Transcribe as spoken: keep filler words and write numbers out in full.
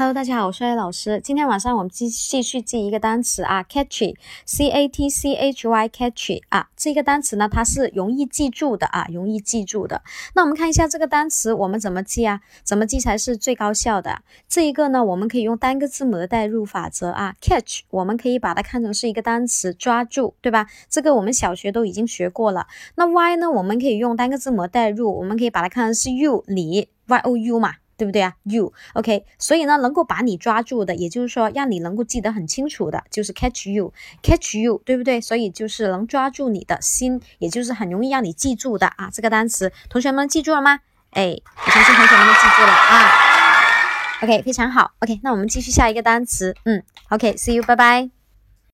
Hello， 大家好，我是 A 老师。今天晚上我们继续记一个单词啊 ，catchy， c a t c h y catchy 啊，这个单词呢它是容易记住的啊，容易记住的。那我们看一下这个单词我们怎么记啊？怎么记才是最高效的？这一个呢，我们可以用单个字母的代入法则啊 ，catch 我们可以把它看成是一个单词，抓住，对吧？这个我们小学都已经学过了。那 y 呢，我们可以用单个字母代入，我们可以把它看成是 you 你 y o u 嘛。对不对啊 you OK， 所以呢能够把你抓住的，也就是说让你能够记得很清楚的，就是 catch you catch you 对不对？所以就是能抓住你的心，也就是很容易让你记住的啊这个单词。同学们记住了吗？哎，我相信同学们都记住了啊。OK， 非常好。OK， 那我们继续下一个单词。嗯 OK， see you， 拜拜。